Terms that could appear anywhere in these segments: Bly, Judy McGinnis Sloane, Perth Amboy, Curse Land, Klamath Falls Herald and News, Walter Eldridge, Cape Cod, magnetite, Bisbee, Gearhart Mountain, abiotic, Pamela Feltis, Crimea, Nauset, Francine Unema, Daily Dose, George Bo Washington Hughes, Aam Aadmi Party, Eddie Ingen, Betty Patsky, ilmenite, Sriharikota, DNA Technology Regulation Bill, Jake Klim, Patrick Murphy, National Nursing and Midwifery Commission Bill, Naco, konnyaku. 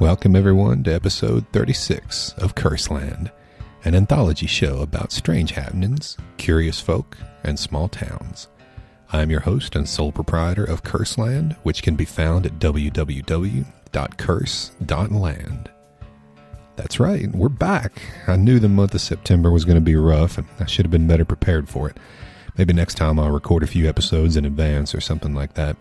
Welcome, everyone, to episode 36 of Curse Land, an anthology show about strange happenings, curious folk, and small towns. I'm your host and sole proprietor of Curse Land, which can be found at www.curse.land. That's right, we're back. I knew the month of September was going to be rough, and I should have been better prepared for it. Maybe next time I'll record a few episodes in advance or something like that.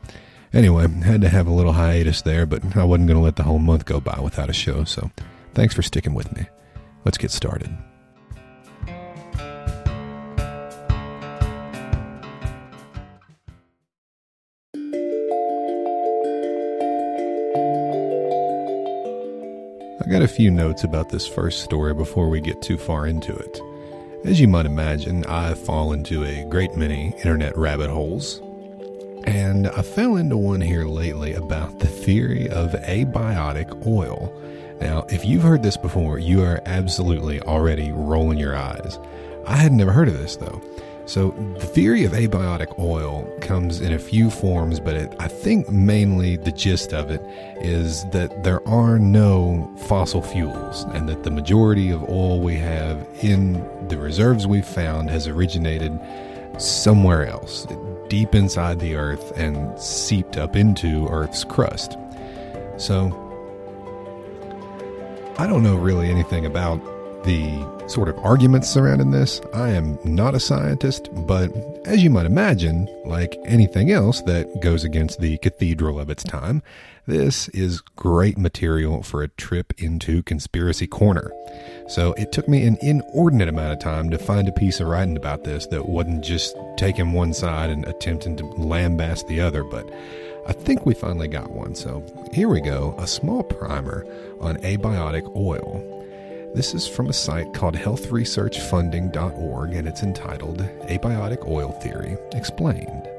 Anyway, had to have a little hiatus there, but I wasn't going to let the whole month go by without a show, so thanks for sticking with me. Let's get started. I got a few notes about this first story before we get too far into it. As you might imagine, I fall into a great many internet rabbit holes. And I fell into one here lately about the theory of abiotic oil. Now, if you've heard this before, you are absolutely already rolling your eyes. I had never heard of this, though. So the theory of abiotic oil comes in a few forms, but I think mainly the gist of it is that there are no fossil fuels and that the majority of oil we have in the reserves we've found has originated somewhere else, deep inside the earth and seeped up into Earth's crust. So, I don't know really anything about the sort of arguments surrounding this. I am not a scientist, but as you might imagine, like anything else that goes against the cathedral of its time, this is great material for a trip into Conspiracy Corner. So it took me an inordinate amount of time to find a piece of writing about this that wasn't just taking one side and attempting to lambast the other, but I think we finally got one. So here we go, a small primer on abiotic oil. This is from a site called HealthResearchFunding.org, and it's entitled Abiotic Oil Theory Explained.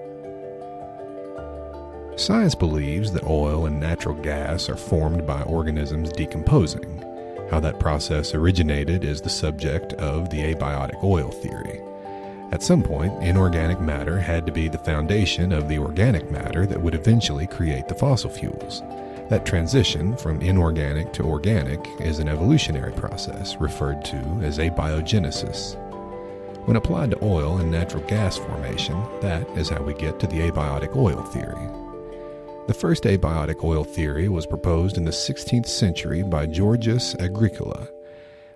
Science believes that oil and natural gas are formed by organisms decomposing. How that process originated is the subject of the abiotic oil theory. At some point, inorganic matter had to be the foundation of the organic matter that would eventually create the fossil fuels. That transition from inorganic to organic is an evolutionary process referred to as abiogenesis. When applied to oil and natural gas formation, that is how we get to the abiotic oil theory. The first abiotic oil theory was proposed in the 16th century by Georgius Agricola.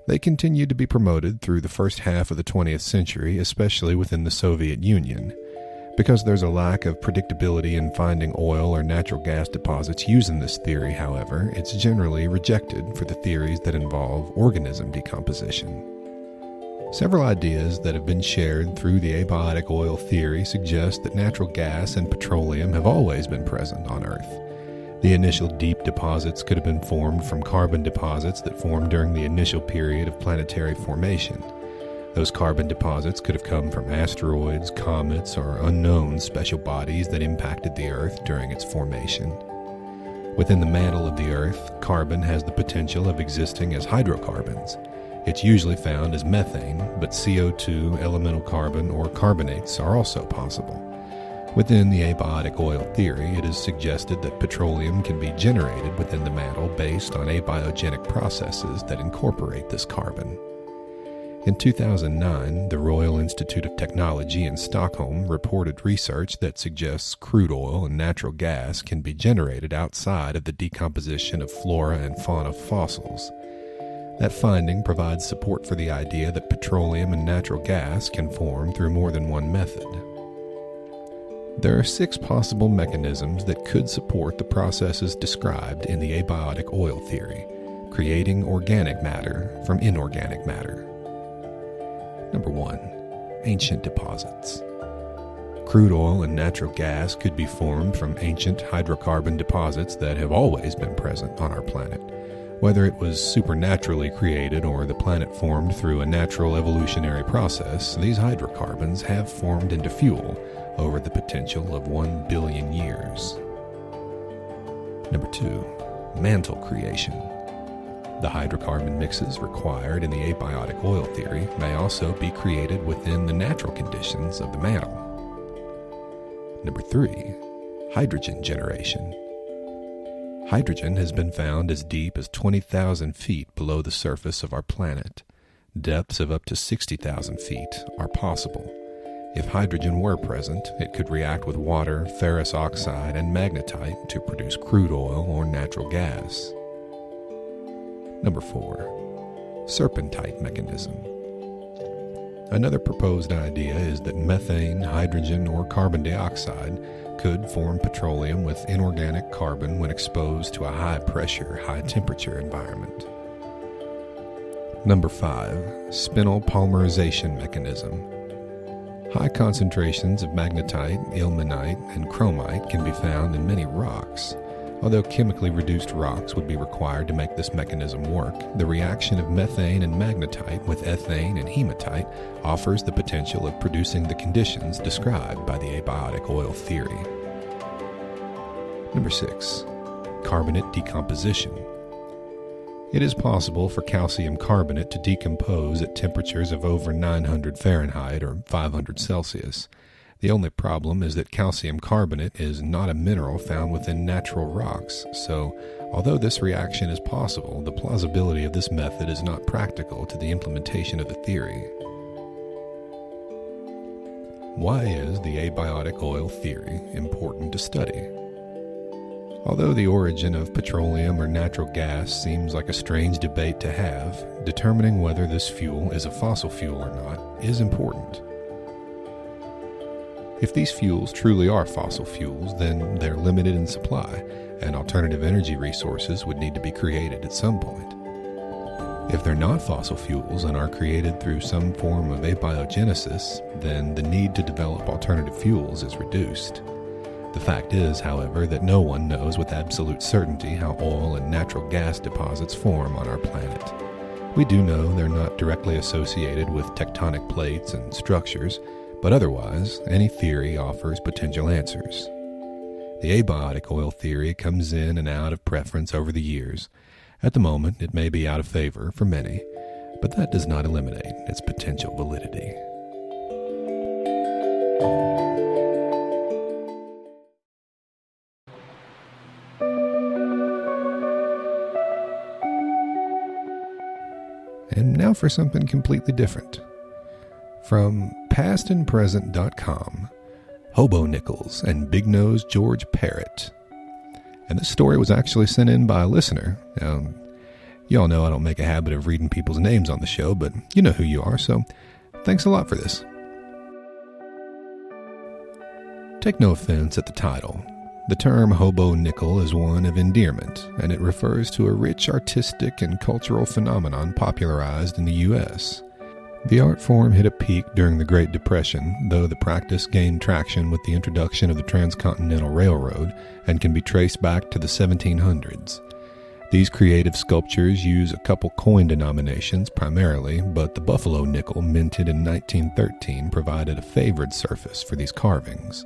They continued to be promoted through the first half of the 20th century, especially within the Soviet Union. Because there's a lack of predictability in finding oil or natural gas deposits using this theory, however, it's generally rejected for the theories that involve organism decomposition. Several ideas that have been shared through the abiotic oil theory suggest that natural gas and petroleum have always been present on Earth. The initial deep deposits could have been formed from carbon deposits that formed during the initial period of planetary formation. Those carbon deposits could have come from asteroids, comets, or unknown special bodies that impacted the Earth during its formation. Within the mantle of the Earth, carbon has the potential of existing as hydrocarbons. It's usually found as methane, but CO2, elemental carbon, or carbonates are also possible. Within the abiotic oil theory, it is suggested that petroleum can be generated within the mantle based on abiogenic processes that incorporate this carbon. In 2009, the Royal Institute of Technology in Stockholm reported research that suggests crude oil and natural gas can be generated outside of the decomposition of flora and fauna fossils. That finding provides support for the idea that petroleum and natural gas can form through more than one method. There are 6 possible mechanisms that could support the processes described in the abiotic oil theory, creating organic matter from inorganic matter. Number 1. Ancient deposits. Crude oil and natural gas could be formed from ancient hydrocarbon deposits that have always been present on our planet. Whether it was supernaturally created or the planet formed through a natural evolutionary process, these hydrocarbons have formed into fuel over the potential of 1 billion years. Number 2. Mantle creation. The hydrocarbon mixes required in the abiotic oil theory may also be created within the natural conditions of the mantle. Number 3. Hydrogen generation. Hydrogen has been found as deep as 20,000 feet below the surface of our planet. Depths of up to 60,000 feet are possible. If hydrogen were present, it could react with water, ferrous oxide, and magnetite to produce crude oil or natural gas. Number 4. Serpentite mechanism. Another proposed idea is that methane, hydrogen, or carbon dioxide could form petroleum with inorganic carbon when exposed to a high-pressure, high-temperature environment. Number 5. Spinel polymerization mechanism. High concentrations of magnetite, ilmenite, and chromite can be found in many rocks. Although chemically reduced rocks would be required to make this mechanism work, the reaction of methane and magnetite with ethane and hematite offers the potential of producing the conditions described by the abiotic oil theory. Number 6. Carbonate decomposition. It is possible for calcium carbonate to decompose at temperatures of over 900 Fahrenheit or 500 Celsius. The only problem is that calcium carbonate is not a mineral found within natural rocks, so although this reaction is possible, the plausibility of this method is not practical to the implementation of the theory. Why is the abiotic oil theory important to study? Although the origin of petroleum or natural gas seems like a strange debate to have, determining whether this fuel is a fossil fuel or not is important. If these fuels truly are fossil fuels, then they're limited in supply, and alternative energy resources would need to be created at some point. If they're not fossil fuels and are created through some form of abiogenesis, then the need to develop alternative fuels is reduced. The fact is, however, that no one knows with absolute certainty how oil and natural gas deposits form on our planet. We do know they're not directly associated with tectonic plates and structures, but otherwise, any theory offers potential answers. The abiotic oil theory comes in and out of preference over the years. At the moment, it may be out of favor for many, but that does not eliminate its potential validity. And now for something completely different. From pastandpresent.com, Hobo Nickels and Big Nose George Parrott. And this story was actually sent in by a listener. Y'all know I don't make a habit of reading people's names on the show, but you know who you are, so thanks a lot for this. Take no offense at the title. The term hobo nickel is one of endearment, and it refers to a rich artistic and cultural phenomenon popularized in the U.S. The art form hit a peak during the Great Depression, though the practice gained traction with the introduction of the Transcontinental Railroad and can be traced back to the 1700s. These creative sculptures use a couple coin denominations primarily, but the buffalo nickel minted in 1913 provided a favored surface for these carvings.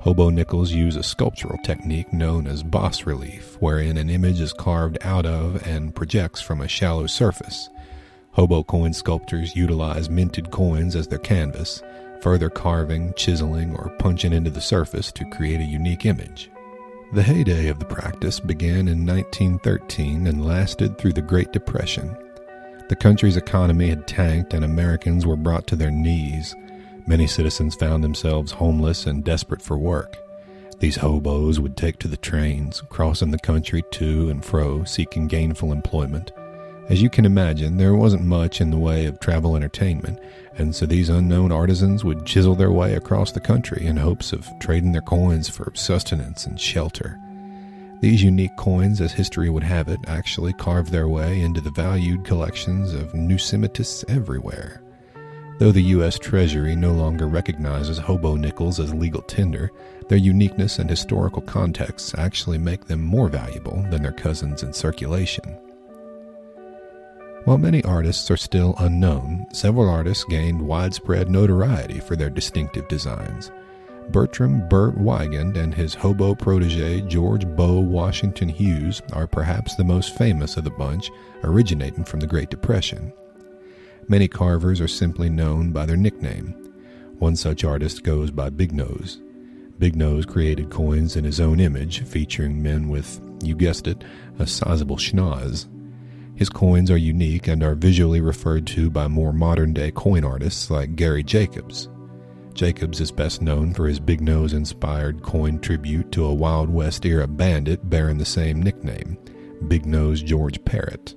Hobo nickels use a sculptural technique known as bas relief, wherein an image is carved out of and projects from a shallow surface. Hobo coin sculptors utilize minted coins as their canvas, further carving, chiseling, or punching into the surface to create a unique image. The heyday of the practice began in 1913 and lasted through the Great Depression. The country's economy had tanked and Americans were brought to their knees. Many citizens found themselves homeless and desperate for work. These hobos would take to the trains, crossing the country to and fro, seeking gainful employment. As you can imagine, there wasn't much in the way of travel entertainment, and so these unknown artisans would chisel their way across the country in hopes of trading their coins for sustenance and shelter. These unique coins, as history would have it, actually carved their way into the valued collections of numismatists everywhere. Though the U.S. Treasury no longer recognizes hobo nickels as legal tender, their uniqueness and historical context actually make them more valuable than their cousins in circulation. While many artists are still unknown, several artists gained widespread notoriety for their distinctive designs. Bertram Burt Weigand and his hobo protege George Bo Washington Hughes are perhaps the most famous of the bunch, originating from the Great Depression. Many carvers are simply known by their nickname. One such artist goes by Big Nose. Big Nose created coins in his own image, featuring men with you guessed it, a sizable schnoz. His coins are unique and are visually referred to by more modern-day coin artists like Gary Jacobs. Jacobs is best known for his Big Nose-inspired coin tribute to a Wild West-era bandit bearing the same nickname, Big Nose George Parrott.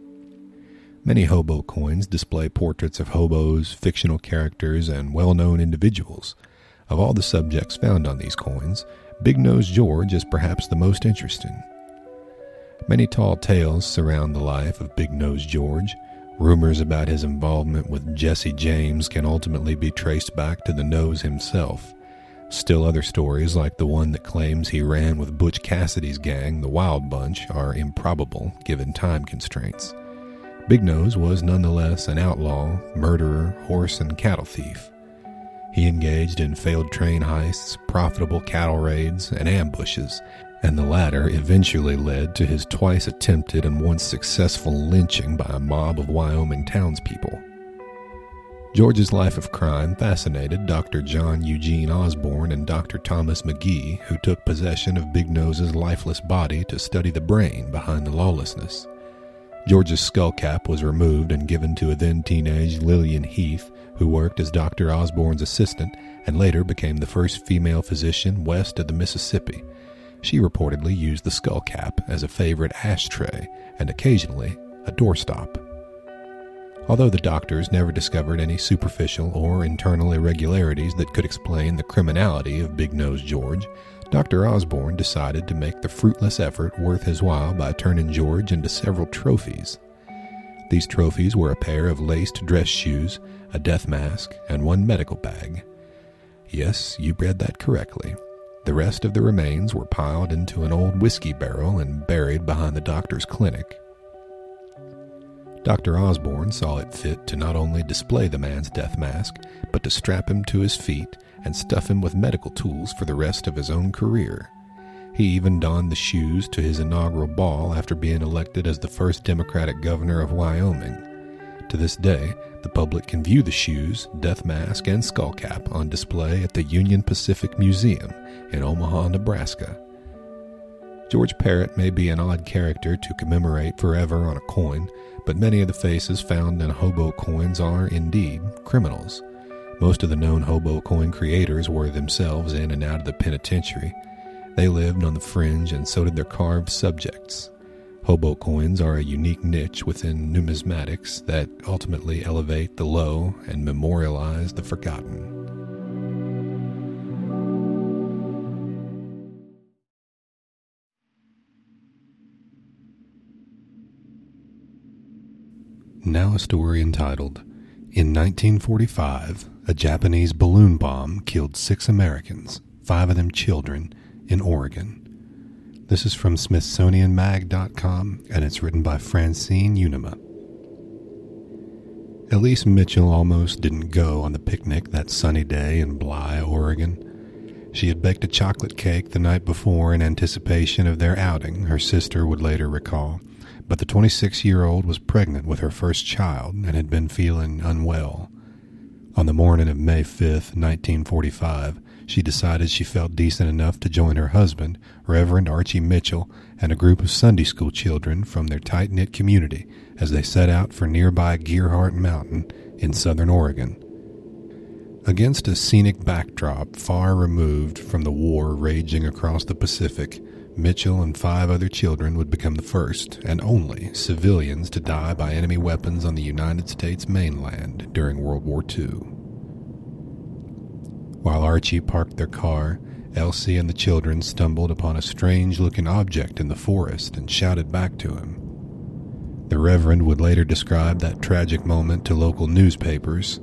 Many hobo coins display portraits of hobos, fictional characters, and well-known individuals. Of all the subjects found on these coins, Big Nose George is perhaps the most interesting. Many tall tales surround the life of Big Nose George. Rumors about his involvement with Jesse James can ultimately be traced back to the Nose himself. Still other stories, like the one that claims he ran with Butch Cassidy's gang, the Wild Bunch, are improbable given time constraints. Big Nose was nonetheless an outlaw, murderer, horse and cattle thief. He engaged in failed train heists, profitable cattle raids, and ambushes, and the latter eventually led to his twice attempted and once successful lynching by a mob of Wyoming townspeople. George's life of crime fascinated Dr. John Eugene Osborne and Dr. Thomas McGee, who took possession of Big Nose's lifeless body to study the brain behind the lawlessness. George's skull cap was removed and given to a then-teenage Lillian Heath, who worked as Dr. Osborne's assistant and later became the first female physician west of the Mississippi. She reportedly used the skull cap as a favorite ashtray and occasionally a doorstop. Although the doctors never discovered any superficial or internal irregularities that could explain the criminality of Big Nose George, Dr. Osborne decided to make the fruitless effort worth his while by turning George into several trophies. These trophies were a pair of laced dress shoes, a death mask, and one medical bag. Yes, you read that correctly. The rest of the remains were piled into an old whiskey barrel and buried behind the doctor's clinic. Dr. Osborne saw it fit to not only display the man's death mask, but to strap him to his feet and stuff him with medical tools for the rest of his own career. He even donned the shoes to his inaugural ball after being elected as the first Democratic governor of Wyoming. To this day, the public can view the shoes, death mask, and skull cap on display at the Union Pacific Museum in Omaha, Nebraska. George Parrott may be an odd character to commemorate forever on a coin, but many of the faces found in hobo coins are, indeed, criminals. Most of the known hobo coin creators were themselves in and out of the penitentiary. They lived on the fringe, and so did their carved subjects. Hobo coins are a unique niche within numismatics that ultimately elevate the low and memorialize the forgotten. Now a story entitled, "In 1945, a Japanese balloon bomb killed 6 Americans, 5 of them children, in Oregon." This is from SmithsonianMag.com, and it's written by Francine Unema. Elise Mitchell almost didn't go on the picnic that sunny day in Bly, Oregon. She had baked a chocolate cake the night before in anticipation of their outing, her sister would later recall. But the 26-year-old was pregnant with her first child and had been feeling unwell. On the morning of May 5, 1945, she decided she felt decent enough to join her husband, Reverend Archie Mitchell, and a group of Sunday school children from their tight-knit community as they set out for nearby Gearhart Mountain in southern Oregon. Against a scenic backdrop far removed from the war raging across the Pacific, Mitchell and 5 other children would become the first and only civilians to die by enemy weapons on the United States mainland during World War II. While Archie parked their car, Elsie and the children stumbled upon a strange-looking object in the forest and shouted back to him. The Reverend would later describe that tragic moment to local newspapers.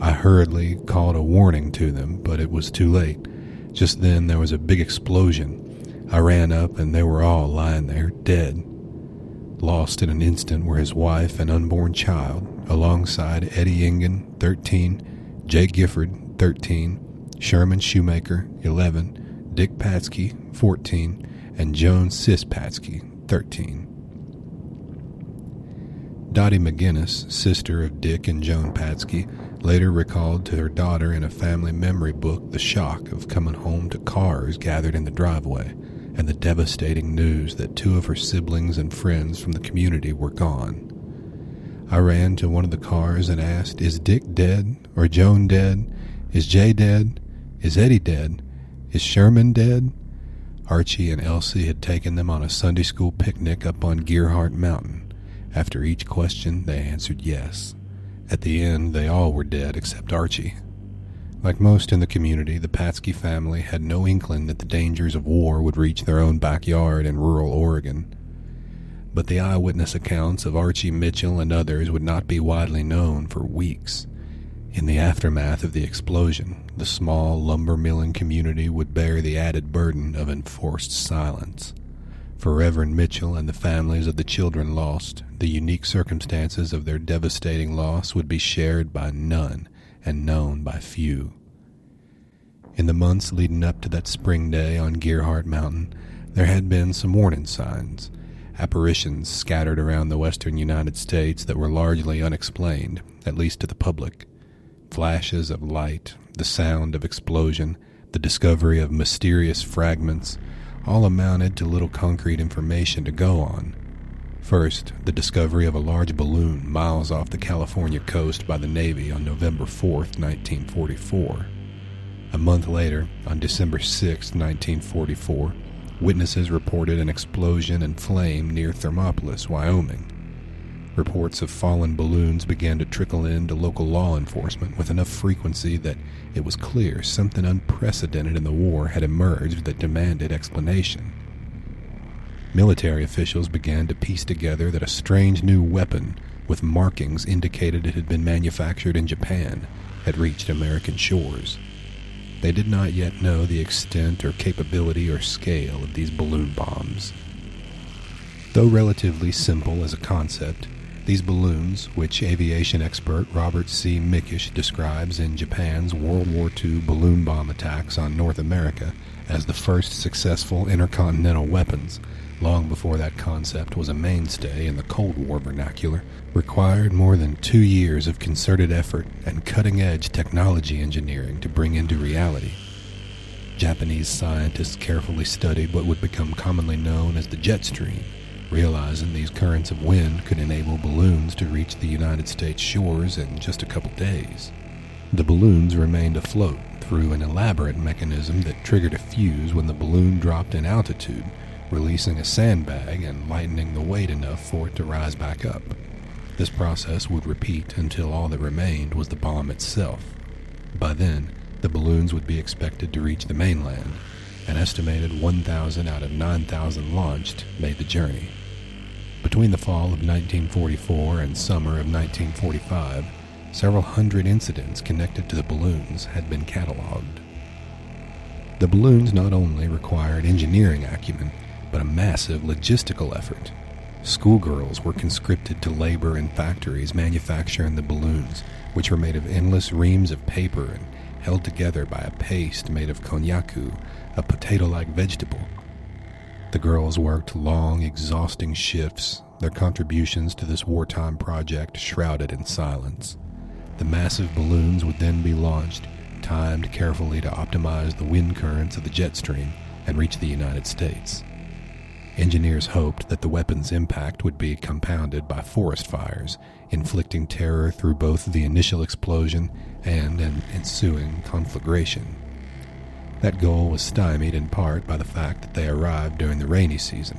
"I hurriedly called a warning to them, but it was too late. Just then there was a big explosion. I ran up, and they were all lying there, dead." Lost in an instant were his wife and unborn child, alongside Eddie Ingen, 13, Jay Gifford, 13, Sherman Shoemaker, 11, Dick Patsky, 14, and Joan Sis Patsky, 13. Dottie McGinnis, sister of Dick and Joan Patsky, later recalled to her daughter in a family memory book the shock of coming home to cars gathered in the driveway, and the devastating news that two of her siblings and friends from the community were gone. I ran to one of the cars and asked, "Is Dick dead? Or Joan dead? Is Jay dead? Is Eddie dead? Is Sherman dead?" Archie and Elsie had taken them on a Sunday school picnic up on Gearhart Mountain. After each question, they answered yes. At the end, they all were dead except Archie. Like most in the community, the Patsky family had no inkling that the dangers of war would reach their own backyard in rural Oregon. But the eyewitness accounts of Archie Mitchell and others would not be widely known for weeks. In the aftermath of the explosion, the small lumber milling community would bear the added burden of enforced silence. For Reverend Mitchell and the families of the children lost, the unique circumstances of their devastating loss would be shared by none and known by few. In the months leading up to that spring day on Gearhart Mountain, there had been some warning signs. Apparitions scattered around the western United States that were largely unexplained, at least to the public. Flashes of light, the sound of explosion, the discovery of mysterious fragments, all amounted to little concrete information to go on. First, the discovery of a large balloon miles off the California coast by the Navy on November 4, 1944. A month later, on December 6, 1944, witnesses reported an explosion and flame near Thermopolis, Wyoming. Reports of fallen balloons began to trickle in to local law enforcement with enough frequency that it was clear something unprecedented in the war had emerged that demanded explanation. Military officials began to piece together that a strange new weapon, with markings indicated it had been manufactured in Japan, had reached American shores. They did not yet know the extent or capability or scale of these balloon bombs. Though relatively simple as a concept, these balloons, which aviation expert Robert C. Mickish describes in Japan's World War II balloon bomb attacks on North America as the first successful intercontinental weapons, long before that concept was a mainstay in the Cold War vernacular, required more than 2 years of concerted effort and cutting-edge technology engineering to bring into reality. Japanese scientists carefully studied what would become commonly known as the jet stream, realizing these currents of wind could enable balloons to reach the United States shores in just a couple days. The balloons remained afloat through an elaborate mechanism that triggered a fuse when the balloon dropped in altitude, releasing a sandbag and lightening the weight enough for it to rise back up. This process would repeat until all that remained was the bomb itself. By then, the balloons would be expected to reach the mainland. An estimated 1,000 out of 9,000 launched made the journey. Between the fall of 1944 and summer of 1945, several hundred incidents connected to the balloons had been catalogued. The balloons not only required engineering acumen, but a massive logistical effort. Schoolgirls were conscripted to labor in factories manufacturing the balloons, which were made of endless reams of paper and held together by a paste made of konnyaku, a potato-like vegetable. The girls worked long, exhausting shifts, their contributions to this wartime project shrouded in silence. The massive balloons would then be launched, timed carefully to optimize the wind currents of the jet stream and reach the United States. Engineers hoped that the weapon's impact would be compounded by forest fires, inflicting terror through both the initial explosion and an ensuing conflagration. That goal was stymied in part by the fact that they arrived during the rainy season,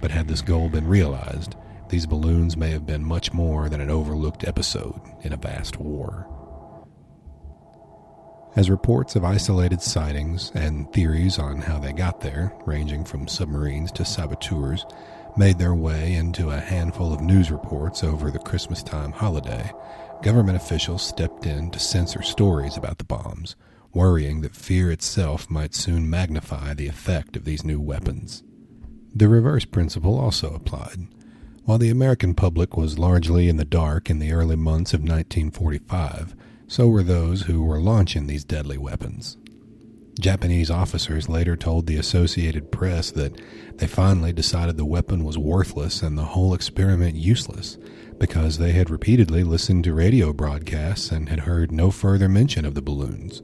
but had this goal been realized, these balloons may have been much more than an overlooked episode in a vast war. As reports of isolated sightings and theories on how they got there, ranging from submarines to saboteurs, made their way into a handful of news reports over the Christmastime holiday, government officials stepped in to censor stories about the bombs, worrying that fear itself might soon magnify the effect of these new weapons. The reverse principle also applied. While the American public was largely in the dark in the early months of 1945, so were those who were launching these deadly weapons. Japanese officers later told the Associated Press that they finally decided the weapon was worthless and the whole experiment useless because they had repeatedly listened to radio broadcasts and had heard no further mention of the balloons.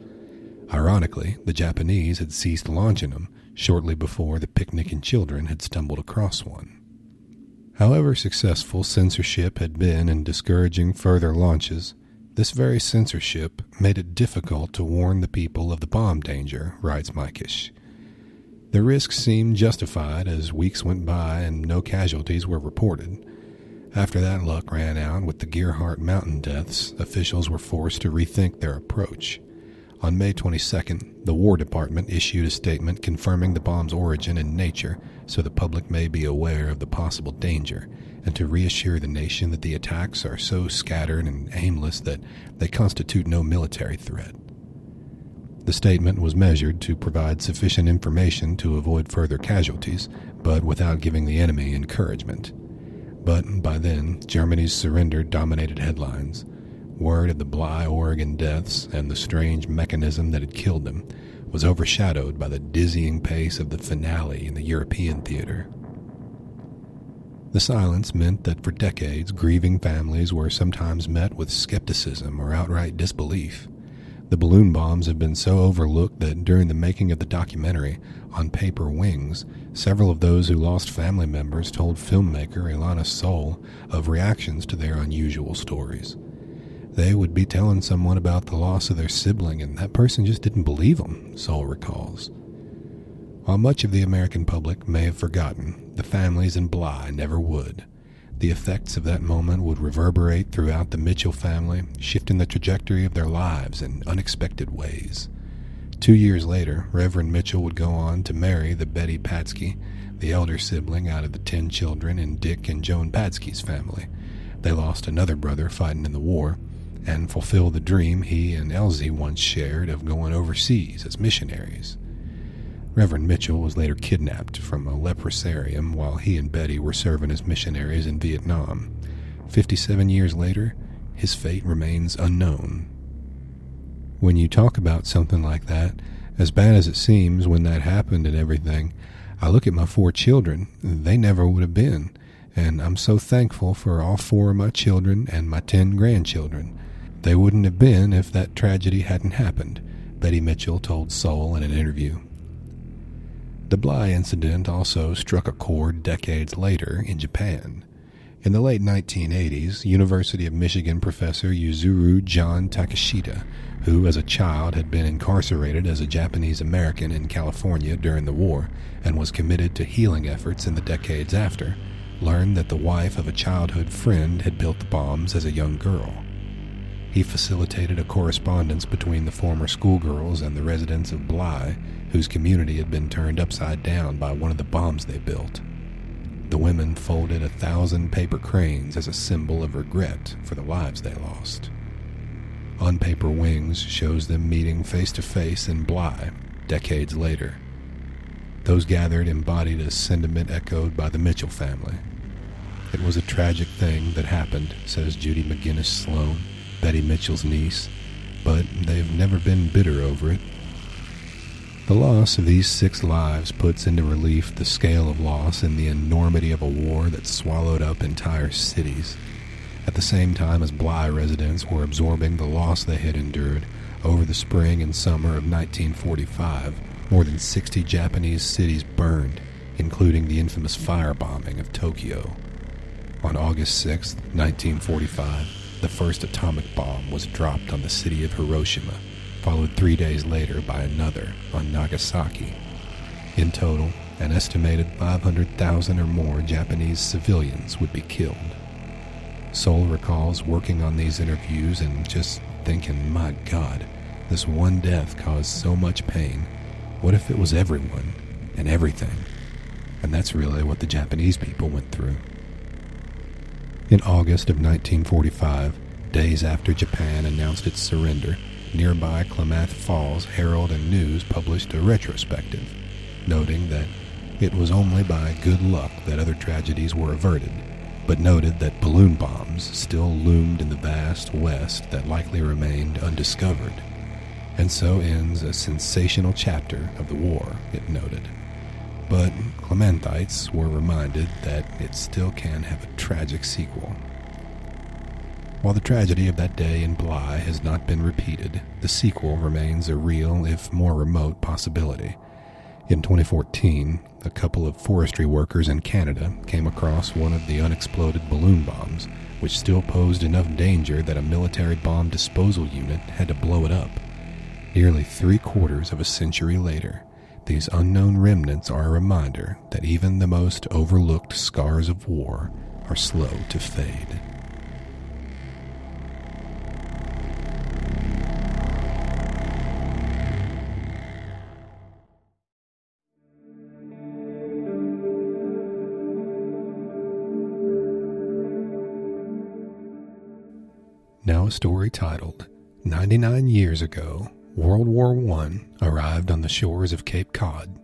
Ironically, the Japanese had ceased launching them shortly before the picnicking children had stumbled across one. However successful censorship had been in discouraging further launches, this very censorship made it difficult to warn the people of the bomb danger, writes Mickish. The risk seemed justified as weeks went by and no casualties were reported. After that luck ran out with the Gearhart Mountain deaths, officials were forced to rethink their approach. On May 22nd, the War Department issued a statement confirming the bomb's origin and nature so the public may be aware of the possible danger and to reassure the nation that the attacks are so scattered and aimless that they constitute no military threat. The statement was measured to provide sufficient information to avoid further casualties, but without giving the enemy encouragement. But by then, Germany's surrender dominated headlines. Word of the Bly, Oregon deaths and the strange mechanism that had killed them was overshadowed by the dizzying pace of the finale in the European theater. The silence meant that for decades, grieving families were sometimes met with skepticism or outright disbelief. The balloon bombs have been so overlooked that during the making of the documentary, On Paper Wings, several of those who lost family members told filmmaker Ilana Soule of reactions to their unusual stories. They would be telling someone about the loss of their sibling, and that person just didn't believe them, Soule recalls. While much of the American public may have forgotten, the families in Bly never would. The effects of that moment would reverberate throughout the Mitchell family, shifting the trajectory of their lives in unexpected ways. 2 years later, Reverend Mitchell would go on to marry the Betty Patsky, the elder sibling out of the 10 children in Dick and Joan Patsky's family. They lost another brother fighting in the war, and fulfill the dream he and Elsie once shared of going overseas as missionaries. Reverend Mitchell was later kidnapped from a leprosarium while he and Betty were serving as missionaries in Vietnam. 57 years later, his fate remains unknown. When you talk about something like that, as bad as it seems when that happened and everything, I look at my 4 children, they never would have been, and I'm so thankful for all 4 of my children and my 10 grandchildren. They wouldn't have been if that tragedy hadn't happened, Betty Mitchell told Soule in an interview. The Bly incident also struck a chord decades later in Japan. In the late 1980s, University of Michigan professor Yuzuru John Takeshita, who as a child had been incarcerated as a Japanese American in California during the war and was committed to healing efforts in the decades after, learned that the wife of a childhood friend had built the bombs as a young girl. He facilitated a correspondence between the former schoolgirls and the residents of Bly, whose community had been turned upside down by one of the bombs they built. The women folded 1,000 paper cranes as a symbol of regret for the lives they lost. On Paper Wings shows them meeting face-to-face in Bly decades later. Those gathered embodied a sentiment echoed by the Mitchell family. It was a tragic thing that happened, says Judy McGinnis Sloane, Betty Mitchell's niece, but they've never been bitter over it. The loss of these 6 lives puts into relief the scale of loss and the enormity of a war that swallowed up entire cities. At the same time as Bly residents were absorbing the loss they had endured, over the spring and summer of 1945, more than 60 Japanese cities burned, including the infamous firebombing of Tokyo. On August 6, 1945, the first atomic bomb was dropped on the city of Hiroshima, followed 3 days later by another on Nagasaki. In total, an estimated 500,000 or more Japanese civilians would be killed. Soule recalls working on these interviews and just thinking, my God, this one death caused so much pain. What if it was everyone and everything? And that's really what the Japanese people went through. In August of 1945, days after Japan announced its surrender, nearby Klamath Falls Herald and News published a retrospective, noting that it was only by good luck that other tragedies were averted, but noted that balloon bombs still loomed in the vast West that likely remained undiscovered. And so ends a sensational chapter of the war, it noted. But Klamathites were reminded that it still can have a tragic sequel. While the tragedy of that day in Bly has not been repeated, the sequel remains a real, if more remote, possibility. In 2014, a couple of forestry workers in Canada came across one of the unexploded balloon bombs, which still posed enough danger that a military bomb disposal unit had to blow it up. Nearly 3/4 of a century later, these unknown remnants are a reminder that even the most overlooked scars of war are slow to fade. Now a story titled, 99 Years Ago, World War I Arrived on the Shores of Cape Cod.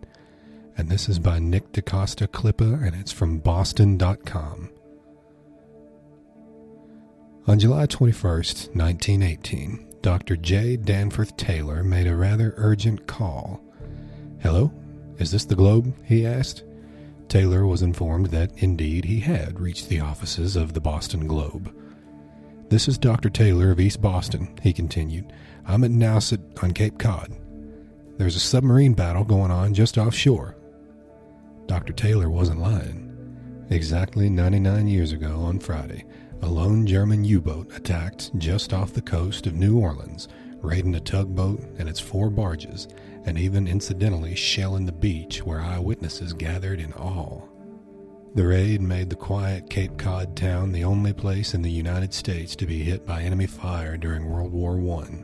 And this is by Nick DaCosta Klippa, and it's from Boston.com. On July 21st, 1918, Dr. J. Danforth Taylor made a rather urgent call. "Hello? Is this the Globe?" he asked. Taylor was informed that, indeed, he had reached the offices of the Boston Globe. "This is Dr. Taylor of East Boston," he continued. "I'm at Nauset on Cape Cod. There's a submarine battle going on just offshore." Dr. Taylor wasn't lying. Exactly 99 years ago on Friday, a lone German U-boat attacked just off the coast of New Orleans, raiding a tugboat and its 4 barges, and even incidentally shelling the beach where eyewitnesses gathered in awe. The raid made the quiet Cape Cod town the only place in the United States to be hit by enemy fire during World War I.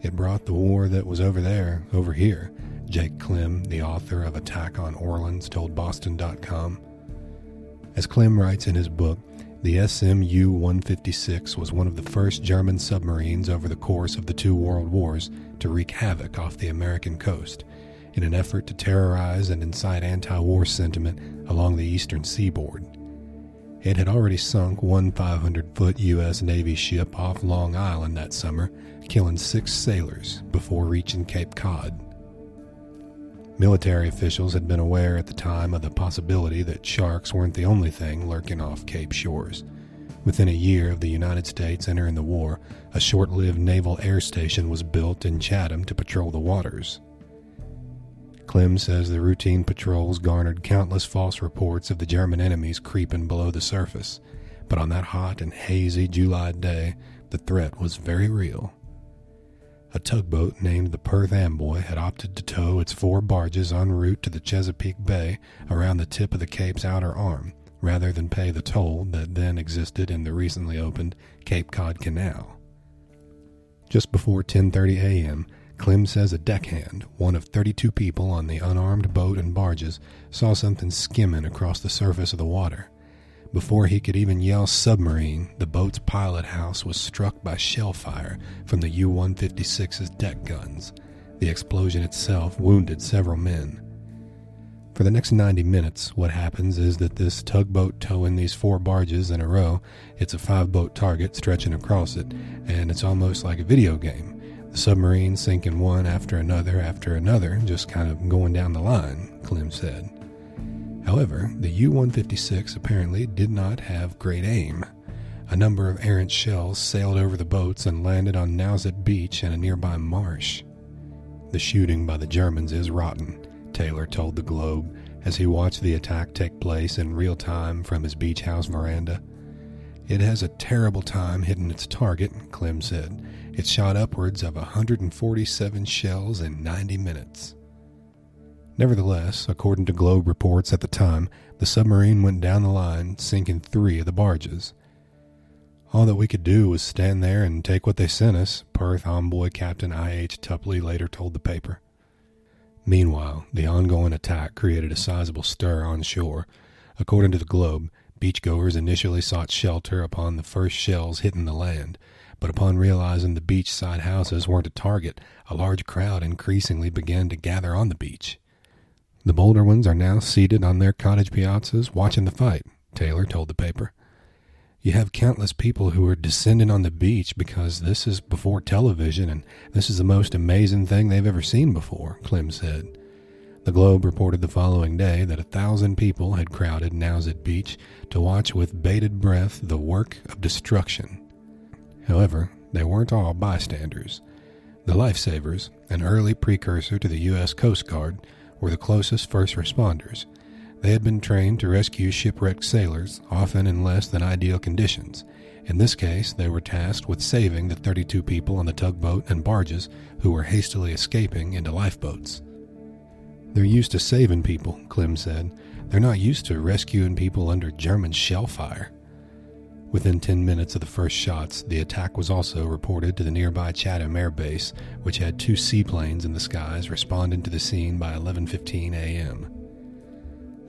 It brought the war that was over there, over here, Jake Klim, the author of Attack on Orleans, told Boston.com. As Klim writes in his book, the SMU-156 was one of the first German submarines over the course of the 2 world wars to wreak havoc off the American coast, in an effort to terrorize and incite anti-war sentiment along the eastern seaboard. It had already sunk one 500-foot U.S. Navy ship off Long Island that summer, killing 6 sailors before reaching Cape Cod. Military officials had been aware at the time of the possibility that sharks weren't the only thing lurking off Cape shores. Within a year of the United States entering the war, a short-lived naval air station was built in Chatham to patrol the waters. Klim says the routine patrols garnered countless false reports of the German enemies creeping below the surface, but on that hot and hazy July day, the threat was very real. A tugboat named the Perth Amboy had opted to tow its 4 barges en route to the Chesapeake Bay around the tip of the Cape's outer arm, rather than pay the toll that then existed in the recently opened Cape Cod Canal. Just before 10:30 a.m., Klim says a deckhand, one of 32 people on the unarmed boat and barges, saw something skimming across the surface of the water. Before he could even yell submarine, the boat's pilot house was struck by shell fire from the U-156's deck guns. The explosion itself wounded several men. For the next 90 minutes, what happens is that this tugboat towing these 4 barges in a row, it's a 5-boat target stretching across it, and it's almost like a video game. The submarine sinking one after another, just kind of going down the line, Klim said. However, the U-156 apparently did not have great aim. A number of errant shells sailed over the boats and landed on Nauset Beach and a nearby marsh. "The shooting by the Germans is rotten," Taylor told the Globe as he watched the attack take place in real time from his beach house veranda. "It has a terrible time hitting its target," Klim said. "It shot upwards of 147 shells in 90 minutes. Nevertheless, according to Globe reports at the time, the submarine went down the line, sinking 3 of the barges. All that we could do was stand there and take what they sent us," Perth Amboy Captain I.H. Tupley later told the paper. Meanwhile, the ongoing attack created a sizable stir on shore. According to the Globe, beachgoers initially sought shelter upon the first shells hitting the land, but upon realizing the beachside houses weren't a target, a large crowd increasingly began to gather on the beach. "The bolder ones are now seated on their cottage piazzas watching the fight," Taylor told the paper. "You have countless people who are descending on the beach because this is before television and this is the most amazing thing they've ever seen before," Klim said. The Globe reported the following day that 1,000 people had crowded Nauset Beach to watch with bated breath the work of destruction. However, they weren't all bystanders. The lifesavers, an early precursor to the U.S. Coast Guard, were the closest first responders. They had been trained to rescue shipwrecked sailors, often in less than ideal conditions. In this case, they were tasked with saving the 32 people on the tugboat and barges who were hastily escaping into lifeboats. "They're used to saving people," Klim said. "They're not used to rescuing people under German shell fire." Within 10 minutes of the first shots, the attack was also reported to the nearby Chatham Air Base, which had two seaplanes in the skies responding to the scene by 11:15 a.m.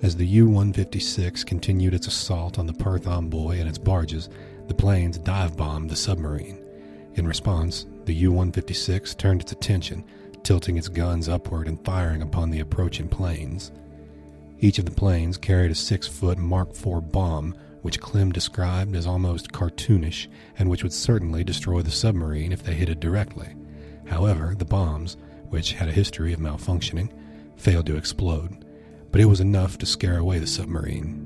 As the U-156 continued its assault on the Perth Amboy and its barges, the planes dive-bombed the submarine. In response, the U-156 turned its attention, tilting its guns upward and firing upon the approaching planes. Each of the planes carried a 6-foot Mark IV bomb, which Klim described as almost cartoonish and which would certainly destroy the submarine if they hit it directly. However, the bombs, which had a history of malfunctioning, failed to explode, but it was enough to scare away the submarine.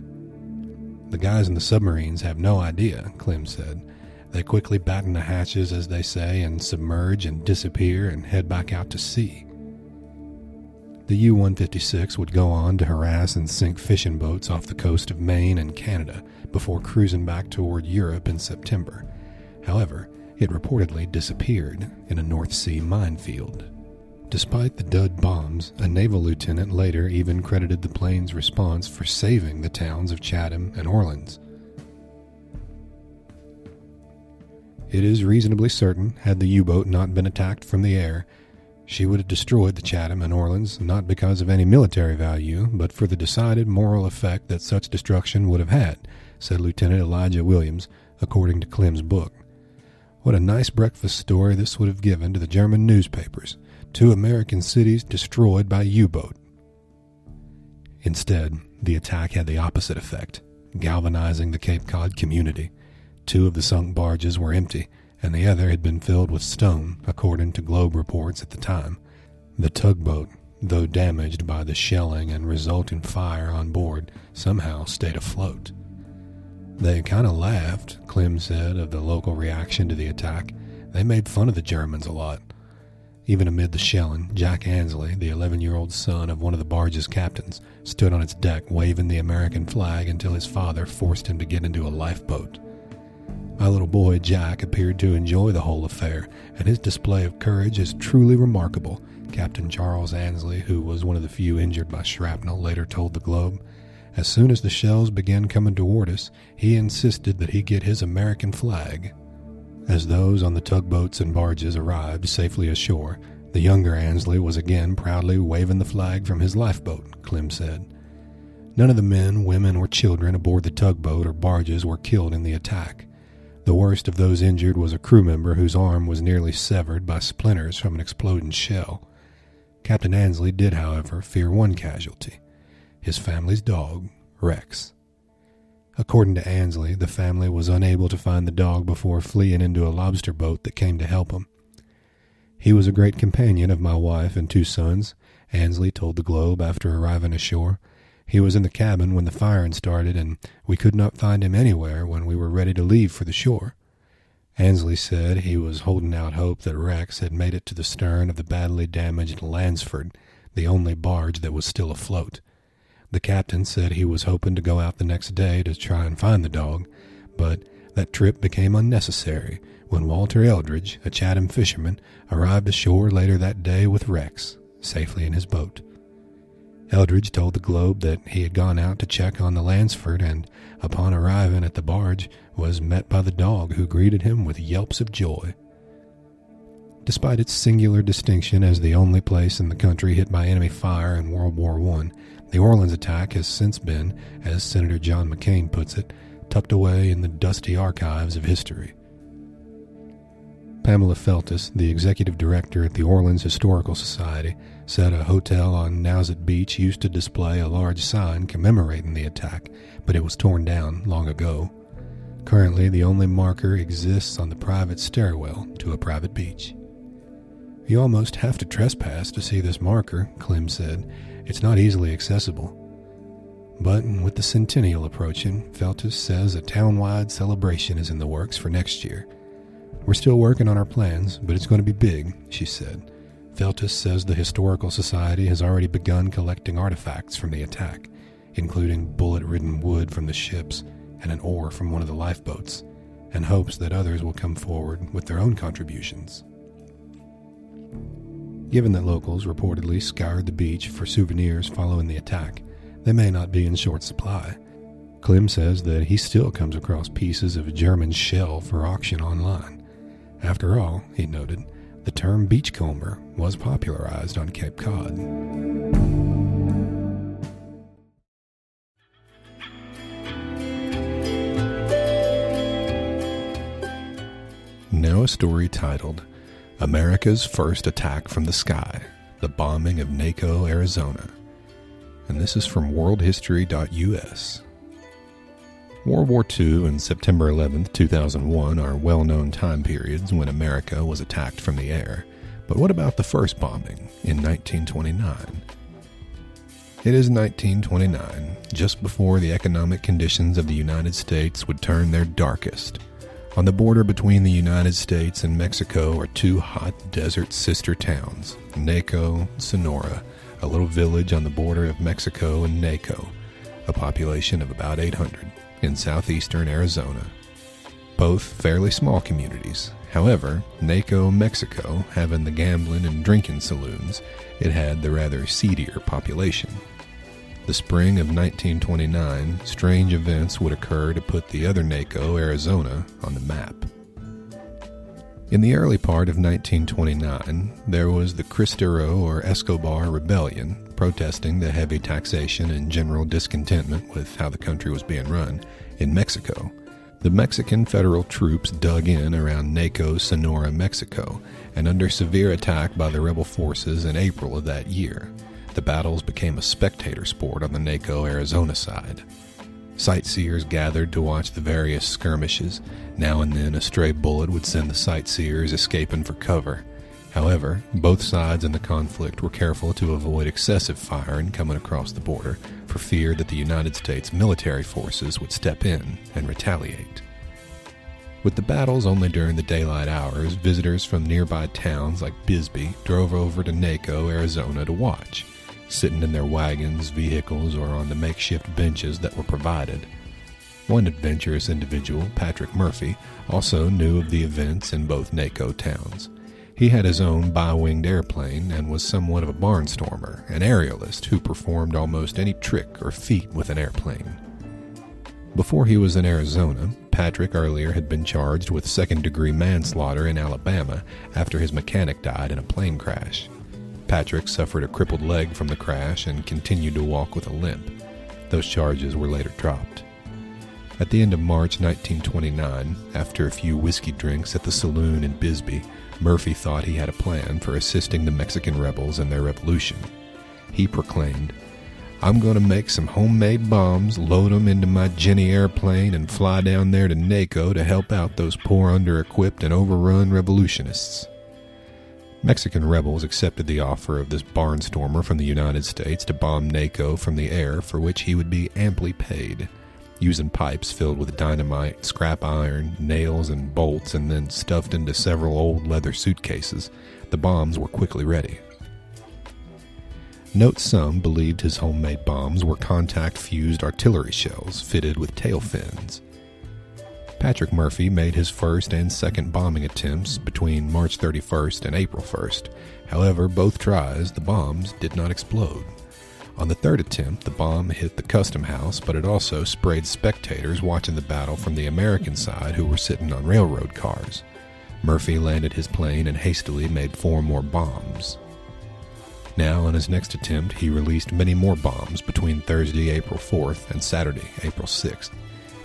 "The guys in the submarines have no idea," Klim said. "They quickly batten the hatches, as they say, and submerge and disappear and head back out to sea." The U-156 would go on to harass and sink fishing boats off the coast of Maine and Canada before cruising back toward Europe in September. However, it reportedly disappeared in a North Sea minefield. Despite the dud bombs, a naval lieutenant later even credited the plane's response for saving the towns of Chatham and Orleans. It is reasonably certain, had the U-boat not been attacked from the air, she would have destroyed the Chatham and Orleans, not because of any military value, but for the decided moral effect that such destruction would have had, said Lieutenant Elijah Williams, according to Klim's book. What a nice breakfast story this would have given to the German newspapers. 2 American cities destroyed by U-boat. Instead, the attack had the opposite effect, galvanizing the Cape Cod community. 2 of the sunk barges were empty, and the other had been filled with stone, according to Globe reports at the time. The tugboat, though damaged by the shelling and resultant fire on board, somehow stayed afloat. "They kind of laughed," Klim said of the local reaction to the attack. "They made fun of the Germans a lot." Even amid the shelling, Jack Ansley, the 11-year-old son of one of the barge's captains, stood on its deck waving the American flag until his father forced him to get into a lifeboat. My little boy Jack appeared to enjoy the whole affair, and his display of courage is truly remarkable, Captain Charles Ansley, who was one of the few injured by shrapnel, later told the Globe. As soon as the shells began coming toward us, he insisted that he get his American flag. As those on the tugboats and barges arrived safely ashore, the younger Ansley was again proudly waving the flag from his lifeboat, Klim said. None of the men, women, or children aboard the tugboat or barges were killed in the attack. The worst of those injured was a crew member whose arm was nearly severed by splinters from an exploding shell. Captain Ansley did, however, fear one casualty, his family's dog, Rex. According to Ansley, the family was unable to find the dog before fleeing into a lobster boat that came to help him. He was a great companion of my wife and 2 sons, Ansley told the Globe after arriving ashore. He was in the cabin when the firing started, and we could not find him anywhere when we were ready to leave for the shore. Ansley said he was holding out hope that Rex had made it to the stern of the badly damaged Lansford, the only barge that was still afloat. The captain said he was hoping to go out the next day to try and find the dog, but that trip became unnecessary when Walter Eldridge, a Chatham fisherman, arrived ashore later that day with Rex, safely in his boat. Eldridge told the Globe that he had gone out to check on the Lansford and, upon arriving at the barge, was met by the dog who greeted him with yelps of joy. Despite its singular distinction as the only place in the country hit by enemy fire in World War I, the Orleans attack has since been, as Senator John McCain puts it, tucked away in the dusty archives of history. Pamela Feltis, the executive director at the Orleans Historical Society, said a hotel on Nauset Beach used to display a large sign commemorating the attack, but it was torn down long ago. Currently, the only marker exists on the private stairwell to a private beach. You almost have to trespass to see this marker, Klim said. It's not easily accessible. But with the centennial approaching, Feltis says a town-wide celebration is in the works for next year. We're still working on our plans, but it's going to be big, she said. Feltus says the Historical Society has already begun collecting artifacts from the attack, including bullet-ridden wood from the ships and an oar from one of the lifeboats, and hopes that others will come forward with their own contributions. Given that locals reportedly scoured the beach for souvenirs following the attack, they may not be in short supply. Klim says that he still comes across pieces of German shell for auction online. After all, he noted, the term beachcomber was popularized on Cape Cod. Now a story titled, America's First Attack from the Sky, the Bombing of Naco, Arizona. And this is from worldhistory.us. World War II and September 11, 2001 are well-known time periods when America was attacked from the air. But what about the first bombing in 1929? It is 1929, just before the economic conditions of the United States would turn their darkest. On the border between the United States and Mexico are two hot desert sister towns, Naco, Sonora, a little village on the border of Mexico and Naco, a population of about 800. In southeastern Arizona. Both fairly small communities. However, Naco, Mexico, having the gambling and drinking saloons, it had the rather seedier population. The spring of 1929, strange events would occur to put the other Naco, Arizona, on the map. In the early part of 1929, there was the Cristero or Escobar Rebellion, protesting the heavy taxation and general discontentment with how the country was being run in Mexico. The Mexican federal troops dug in around Naco, Sonora, Mexico, and under severe attack by the rebel forces in April of that year, the battles became a spectator sport on the Naco, Arizona side. Sightseers gathered to watch the various skirmishes. Now and then a stray bullet would send the sightseers escaping for cover. However, both sides in the conflict were careful to avoid excessive firing coming across the border for fear that the United States military forces would step in and retaliate. With the battles only during the daylight hours, visitors from nearby towns like Bisbee drove over to Naco, Arizona to watch, sitting in their wagons, vehicles, or on the makeshift benches that were provided. One adventurous individual, Patrick Murphy, also knew of the events in both Naco towns. He had his own bi-winged airplane and was somewhat of a barnstormer, an aerialist who performed almost any trick or feat with an airplane. Before he was in Arizona, Patrick earlier had been charged with second-degree manslaughter in Alabama after his mechanic died in a plane crash. Patrick suffered a crippled leg from the crash and continued to walk with a limp. Those charges were later dropped. At the end of March 1929, after a few whiskey drinks at the saloon in Bisbee, Murphy thought he had a plan for assisting the Mexican rebels in their revolution. He proclaimed, "I'm going to make some homemade bombs, load them into my Jenny airplane, and fly down there to Naco to help out those poor under-equipped and overrun revolutionists." Mexican rebels accepted the offer of this barnstormer from the United States to bomb Naco from the air, for which he would be amply paid, using pipes filled with dynamite, scrap iron, nails, and bolts, and then stuffed into several old leather suitcases. The bombs were quickly ready. Note some believed his homemade bombs were contact-fused artillery shells fitted with tail fins. Patrick Murphy made his first and second bombing attempts between March 31st and April 1st. However, both tries, the bombs did not explode. On the third attempt, the bomb hit the custom house, but it also sprayed spectators watching the battle from the American side who were sitting on railroad cars. Murphy landed his plane and hastily made four more bombs. Now, on his next attempt, he released many more bombs between Thursday, April 4th and Saturday, April 6th.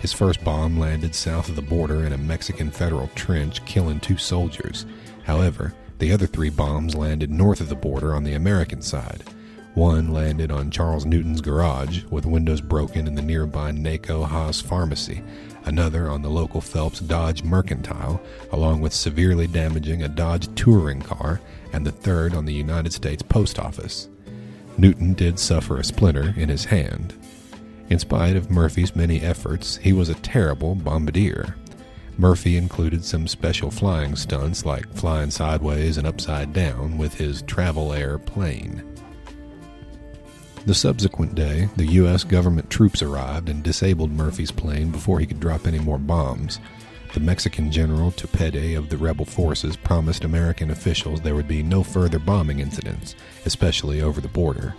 His first bomb landed south of the border in a Mexican federal trench, killing two soldiers. However, the other three bombs landed north of the border on the American side. One landed on Charles Newton's garage, with windows broken in the nearby Naco Haas Pharmacy. Another on the local Phelps Dodge Mercantile, along with severely damaging a Dodge touring car, and the third on the United States Post Office. Newton did suffer a splinter in his hand. In spite of Murphy's many efforts, he was a terrible bombardier. Murphy included some special flying stunts like flying sideways and upside down with his travel air plane. The subsequent day, the U.S. government troops arrived and disabled Murphy's plane before he could drop any more bombs. The Mexican general Tepede of the rebel forces promised American officials there would be no further bombing incidents, especially over the border.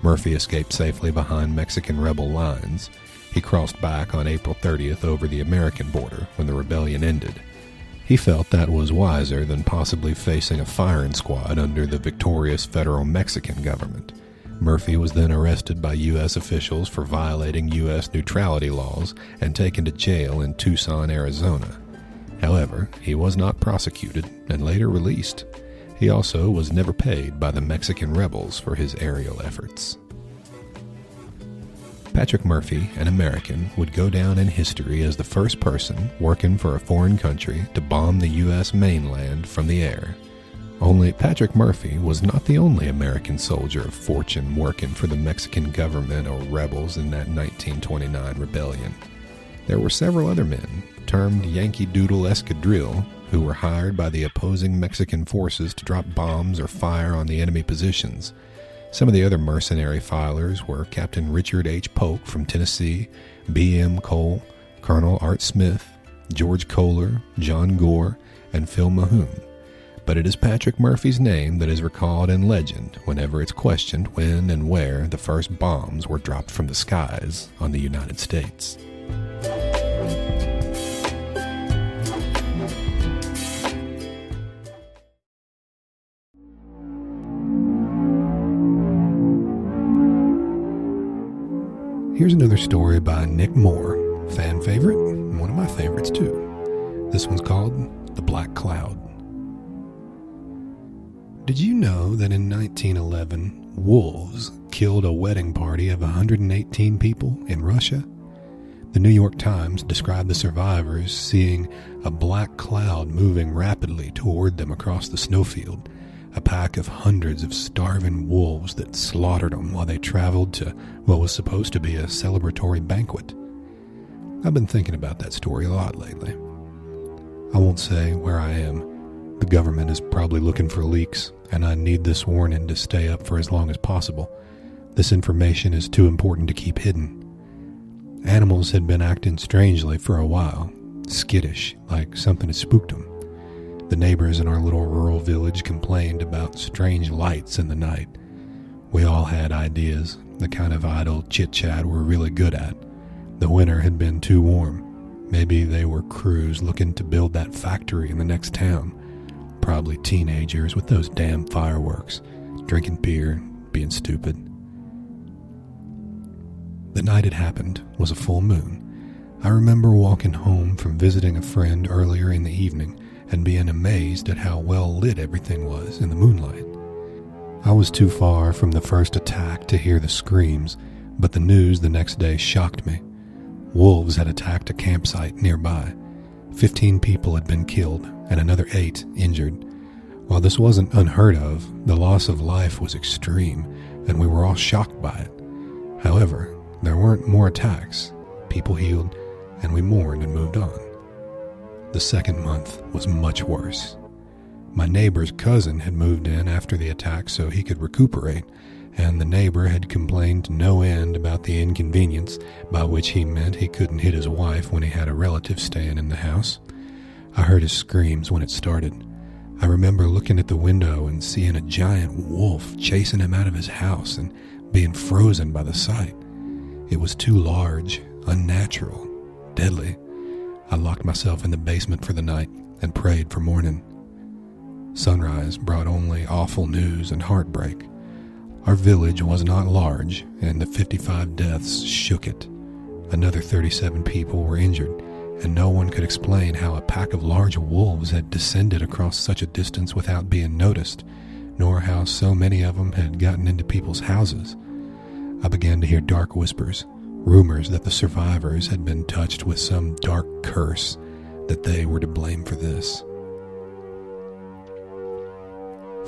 Murphy escaped safely behind Mexican rebel lines. He crossed back on April 30th over the American border when the rebellion ended. He felt that was wiser than possibly facing a firing squad under the victorious federal Mexican government. Murphy was then arrested by U.S. officials for violating U.S. neutrality laws and taken to jail in Tucson, Arizona. However, he was not prosecuted and later released. He also was never paid by the Mexican rebels for his aerial efforts. Patrick Murphy, an American, would go down in history as the first person working for a foreign country to bomb the U.S. mainland from the air. Only Patrick Murphy was not the only American soldier of fortune working for the Mexican government or rebels in that 1929 rebellion. There were several other men, termed Yankee Doodle Escadrille, who were hired by the opposing Mexican forces to drop bombs or fire on the enemy positions. Some of the other mercenary filers were Captain Richard H. Polk from Tennessee, B. M. Cole, Colonel Art Smith, George Kohler, John Gore, and Phil Mahoon. But it is Patrick Murphy's name that is recalled in legend whenever it's questioned when and where the first bombs were dropped from the skies on the United States. Here's another story by Nick Moore, fan favorite, and one of my favorites too. This one's called The Black Cloud. Did you know that in 1911, wolves killed a wedding party of 118 people in Russia? The New York Times described the survivors seeing a black cloud moving rapidly toward them across the snowfield, a pack of hundreds of starving wolves that slaughtered them while they traveled to what was supposed to be a celebratory banquet. I've been thinking about that story a lot lately. I won't say where I am. The government is probably looking for leaks, and I need this warning to stay up for as long as possible. This information is too important to keep hidden. Animals had been acting strangely for a while, skittish, like something had spooked them. The neighbors in our little rural village complained about strange lights in the night. We all had ideas, the kind of idle chit-chat we're really good at. The winter had been too warm. Maybe they were crews looking to build that factory in the next town. Probably teenagers with those damn fireworks, drinking beer, being stupid. The night it happened was a full moon. I remember walking home from visiting a friend earlier in the evening and being amazed at how well lit everything was in the moonlight. I was too far from the first attack to hear the screams, but the news the next day shocked me. Wolves had attacked a campsite nearby. 15 people had been killed and another 8 injured. While this wasn't unheard of, the loss of life was extreme, and we were all shocked by it. However, there weren't more attacks. People healed, and we mourned and moved on. The second month was much worse. My neighbor's cousin had moved in after the attack so he could recuperate, and the neighbor had complained to no end about the inconvenience, by which he meant he couldn't hit his wife when he had a relative staying in the house. I heard his screams when it started. I remember looking at the window and seeing a giant wolf chasing him out of his house and being frozen by the sight. It was too large, unnatural, deadly. I locked myself in the basement for the night and prayed for morning. Sunrise brought only awful news and heartbreak. Our village was not large, and the 55 deaths shook it. Another 37 people were injured, and no one could explain how a pack of large wolves had descended across such a distance without being noticed, nor how so many of them had gotten into people's houses. I began to hear dark whispers, rumors that the survivors had been touched with some dark curse, that they were to blame for this.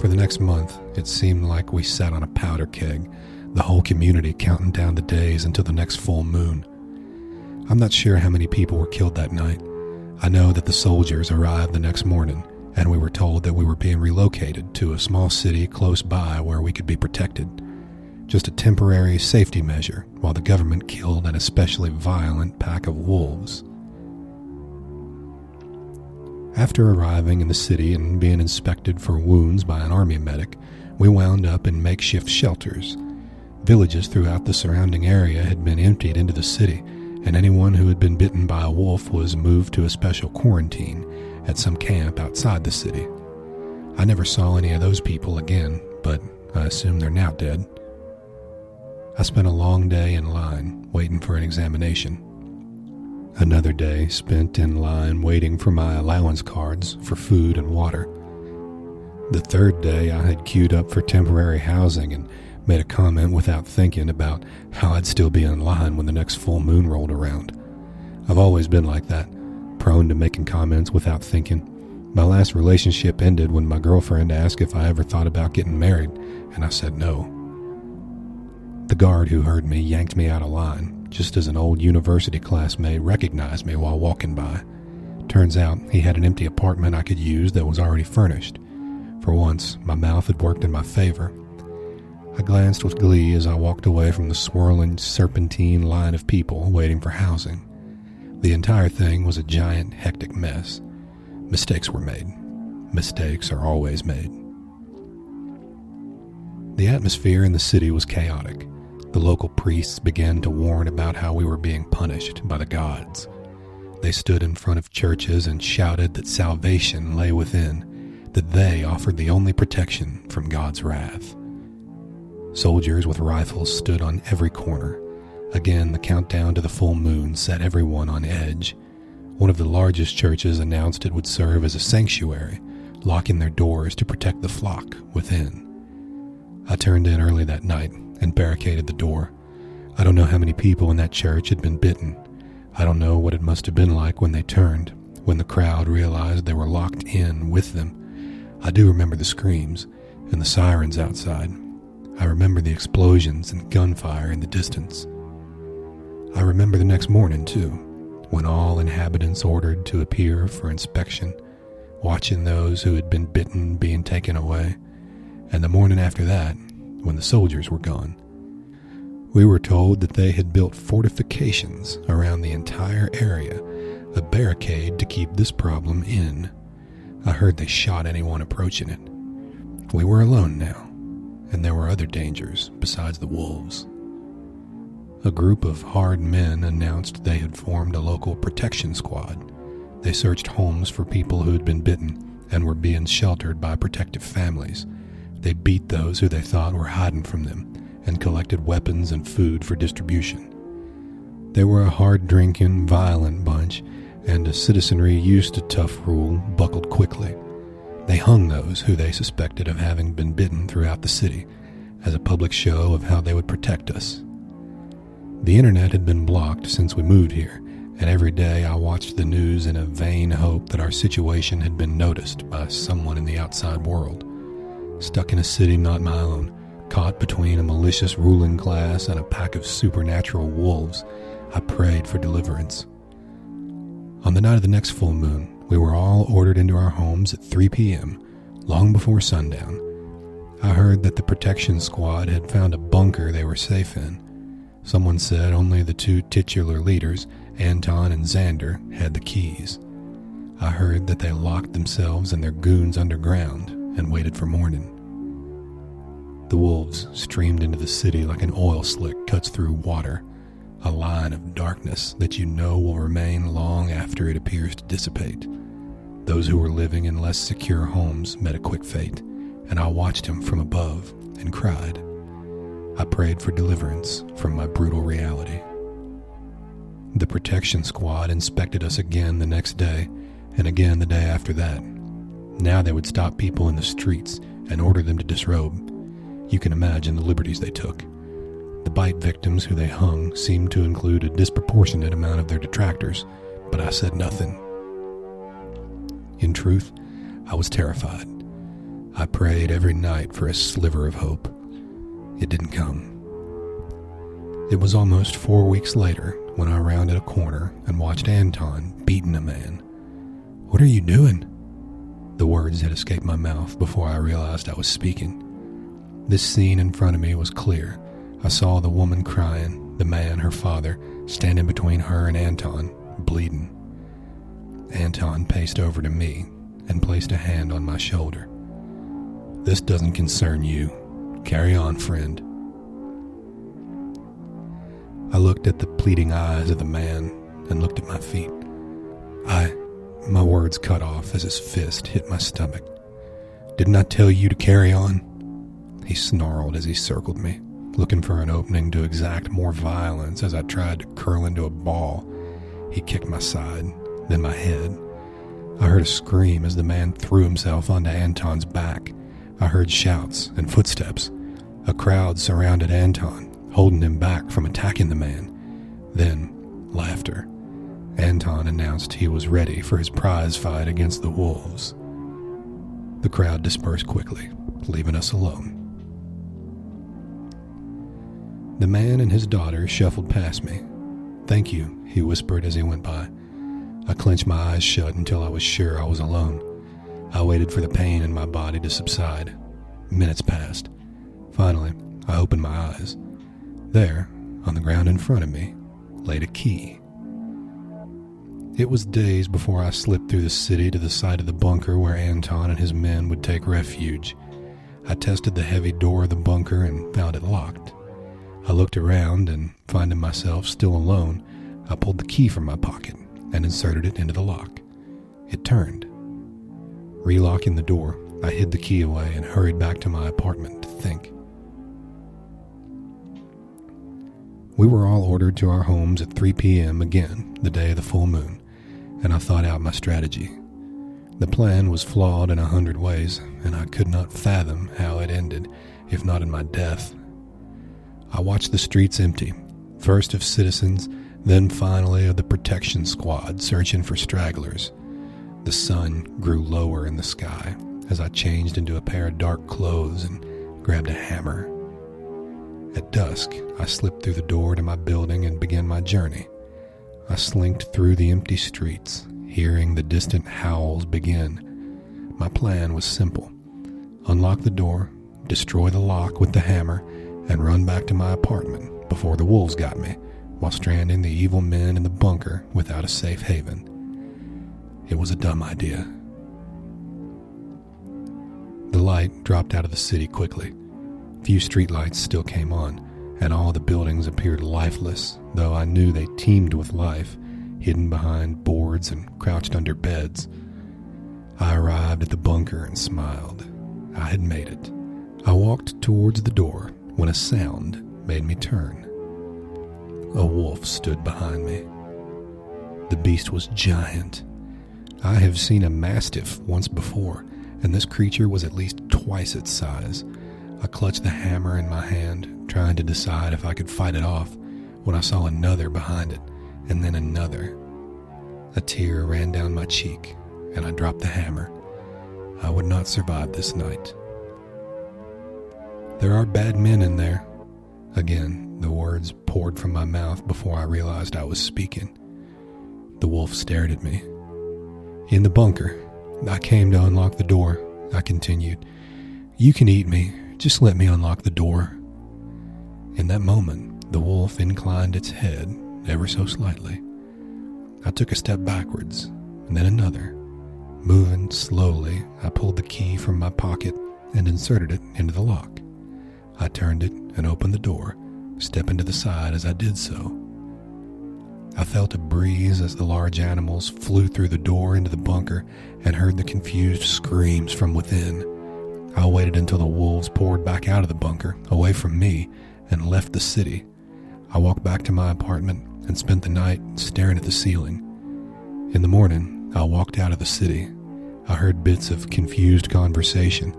For the next month, it seemed like we sat on a powder keg, the whole community counting down the days until the next full moon. I'm not sure how many people were killed that night. I know that the soldiers arrived the next morning, and we were told that we were being relocated to a small city close by where we could be protected. Just a temporary safety measure while the government killed an especially violent pack of wolves. After arriving in the city and being inspected for wounds by an army medic, we wound up in makeshift shelters. Villages throughout the surrounding area had been emptied into the city, and anyone who had been bitten by a wolf was moved to a special quarantine at some camp outside the city. I never saw any of those people again, but I assume they're now dead. I spent a long day in line, waiting for an examination. Another day spent in line waiting for my allowance cards for food and water. The third day I had queued up for temporary housing and made a comment without thinking about how I'd still be in line when the next full moon rolled around. I've always been like that, prone to making comments without thinking. My last relationship ended when my girlfriend asked if I ever thought about getting married, and I said no. The guard who heard me yanked me out of line, just as an old university classmate recognized me while walking by. Turns out he had an empty apartment I could use that was already furnished. For once, my mouth had worked in my favor. I glanced with glee as I walked away from the swirling, serpentine line of people waiting for housing. The entire thing was a giant, hectic mess. Mistakes were made. Mistakes are always made. The atmosphere in the city was chaotic. The local priests began to warn about how we were being punished by the gods. They stood in front of churches and shouted that salvation lay within, that they offered the only protection from God's wrath. Soldiers with rifles stood on every corner. Again, the countdown to the full moon set everyone on edge. One of the largest churches announced it would serve as a sanctuary, locking their doors to protect the flock within. I turned in early that night and barricaded the door. I don't know how many people in that church had been bitten. I don't know what it must have been like when they turned, when the crowd realized they were locked in with them. I do remember the screams and the sirens outside. I remember the explosions and gunfire in the distance. I remember the next morning, too, when all inhabitants ordered to appear for inspection, watching those who had been bitten being taken away. And the morning after that, when the soldiers were gone, we were told that they had built fortifications around the entire area, a barricade to keep this problem in. I heard they shot anyone approaching it. We were alone now, and there were other dangers besides the wolves. A group of hard men announced they had formed a local protection squad. They searched homes for people who had been bitten and were being sheltered by protective families. They beat those who they thought were hiding from them and collected weapons and food for distribution. They were a hard-drinking, violent bunch, and a citizenry used to tough rule buckled quickly. They hung those who they suspected of having been bitten throughout the city as a public show of how they would protect us. The internet had been blocked since we moved here, and every day I watched the news in a vain hope that our situation had been noticed by someone in the outside world. Stuck in a city not my own, caught between a malicious ruling class and a pack of supernatural wolves, I prayed for deliverance. On the night of the next full moon, we were all ordered into our homes at 3 p.m., long before sundown. I heard that the protection squad had found a bunker they were safe in. Someone said only the two titular leaders, Anton and Xander, had the keys. I heard that they locked themselves and their goons underground and waited for morning. The wolves streamed into the city like an oil slick cuts through water, a line of darkness that you know will remain long after it appears to dissipate. Those who were living in less secure homes met a quick fate, and I watched him from above and cried. I prayed for deliverance from my brutal reality. The protection squad inspected us again the next day, and again the day after that. Now they would stop people in the streets and order them to disrobe. You can imagine the liberties they took. The bite victims who they hung seemed to include a disproportionate amount of their detractors, but I said nothing. In truth, I was terrified. I prayed every night for a sliver of hope. It didn't come. It was almost 4 weeks later when I rounded a corner and watched Anton beating a man. "What are you doing?" The words had escaped my mouth before I realized I was speaking. This scene in front of me was clear. I saw the woman crying, the man, her father, standing between her and Anton, bleeding. Anton paced over to me and placed a hand on my shoulder. "This doesn't concern you. Carry on, friend." I looked at the pleading eyes of the man and looked at my feet. My words cut off as his fist hit my stomach. "Didn't I tell you to carry on?" He snarled as he circled me, looking for an opening to exact more violence as I tried to curl into a ball. He kicked my side, then my head. I heard a scream as the man threw himself onto Anton's back. I heard shouts and footsteps. A crowd surrounded Anton, holding him back from attacking the man. Then, laughter. Anton announced he was ready for his prize fight against the wolves. The crowd dispersed quickly, leaving us alone. The man and his daughter shuffled past me. "Thank you," he whispered as he went by. I clenched my eyes shut until I was sure I was alone. I waited for the pain in my body to subside. Minutes passed. Finally, I opened my eyes. There, on the ground in front of me, laid a key. It was days before I slipped through the city to the side of the bunker where Anton and his men would take refuge. I tested the heavy door of the bunker and found it locked. I looked around and, finding myself still alone, I pulled the key from my pocket and inserted it into the lock. It turned. Relocking the door, I hid the key away and hurried back to my apartment to think. We were all ordered to our homes at 3 p.m. again, the day of the full moon, and I thought out my strategy. The plan was flawed in 100 ways, and I could not fathom how it ended, if not in my death. I watched the streets empty, first of citizens, then finally of the protection squad searching for stragglers. The sun grew lower in the sky as I changed into a pair of dark clothes and grabbed a hammer. At dusk, I slipped through the door to my building and began my journey. I slinked through the empty streets, hearing the distant howls begin. My plan was simple. Unlock the door, destroy the lock with the hammer, and run back to my apartment before the wolves got me, while stranding the evil men in the bunker without a safe haven. It was a dumb idea. The light dropped out of the city quickly. Few streetlights still came on, and all the buildings appeared lifeless, though I knew they teemed with life, hidden behind boards and crouched under beds. I arrived at the bunker and smiled. I had made it. I walked towards the door when a sound made me turn. A wolf stood behind me. The beast was giant. I have seen a mastiff once before, and this creature was at least twice its size. I clutched the hammer in my hand, trying to decide if I could fight it off, when I saw another behind it, and then another. A tear ran down my cheek, and I dropped the hammer. I would not survive this night. "There are bad men in there." Again, the words poured from my mouth before I realized I was speaking. The wolf stared at me. "In the bunker. I came to unlock the door," I continued. "You can eat me. Just let me unlock the door." In that moment, the wolf inclined its head ever so slightly. I took a step backwards, and then another. Moving slowly, I pulled the key from my pocket and inserted it into the lock. I turned it and opened the door, stepping to the side as I did so. I felt a breeze as the large animals flew through the door into the bunker and heard the confused screams from within. I waited until the wolves poured back out of the bunker, away from me, and left the city. I walked back to my apartment and spent the night staring at the ceiling. In the morning, I walked out of the city. I heard bits of confused conversation,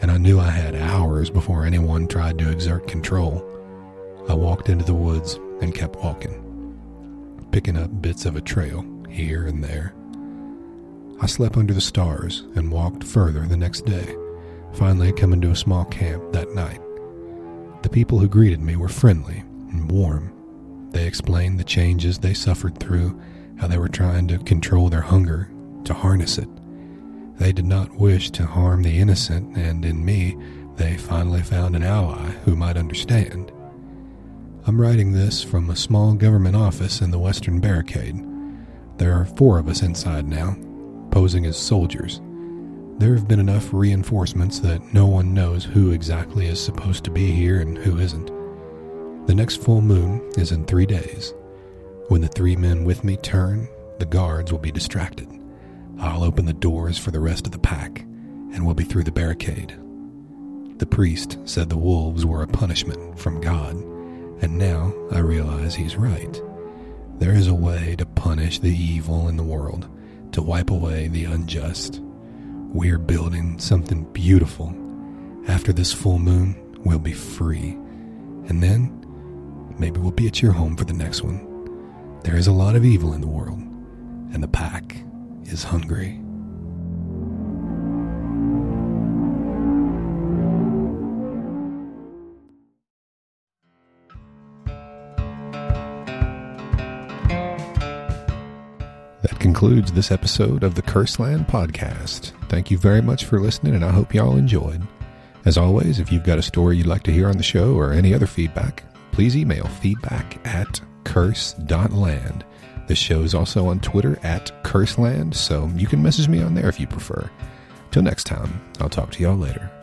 and I knew I had hours before anyone tried to exert control. I walked into the woods and kept walking, picking up bits of a trail here and there. I slept under the stars and walked further the next day, finally coming to a small camp that night. The people who greeted me were friendly and warm. They explained the changes they suffered through, how they were trying to control their hunger, to harness it. They did not wish to harm the innocent, and in me, they finally found an ally who might understand. I'm writing this from a small government office in the Western Barricade. There are 4 of us inside now, posing as soldiers. There have been enough reinforcements that no one knows who exactly is supposed to be here and who isn't. The next full moon is in 3 days. When the 3 men with me turn, the guards will be distracted. I'll open the doors for the rest of the pack, and we'll be through the barricade. The priest said the wolves were a punishment from God, and now I realize he's right. There is a way to punish the evil in the world, to wipe away the unjust. We're building something beautiful. After this full moon, we'll be free. And then, maybe we'll be at your home for the next one. There is a lot of evil in the world, and the pack is hungry. That concludes this episode of the Curse Land podcast. Thank you very much for listening, and I hope y'all enjoyed. As always, if you've got a story you'd like to hear on the show or any other feedback, please email feedback@curse.land. The show is also on Twitter @CurseLand, so you can message me on there if you prefer. Till next time, I'll talk to y'all later.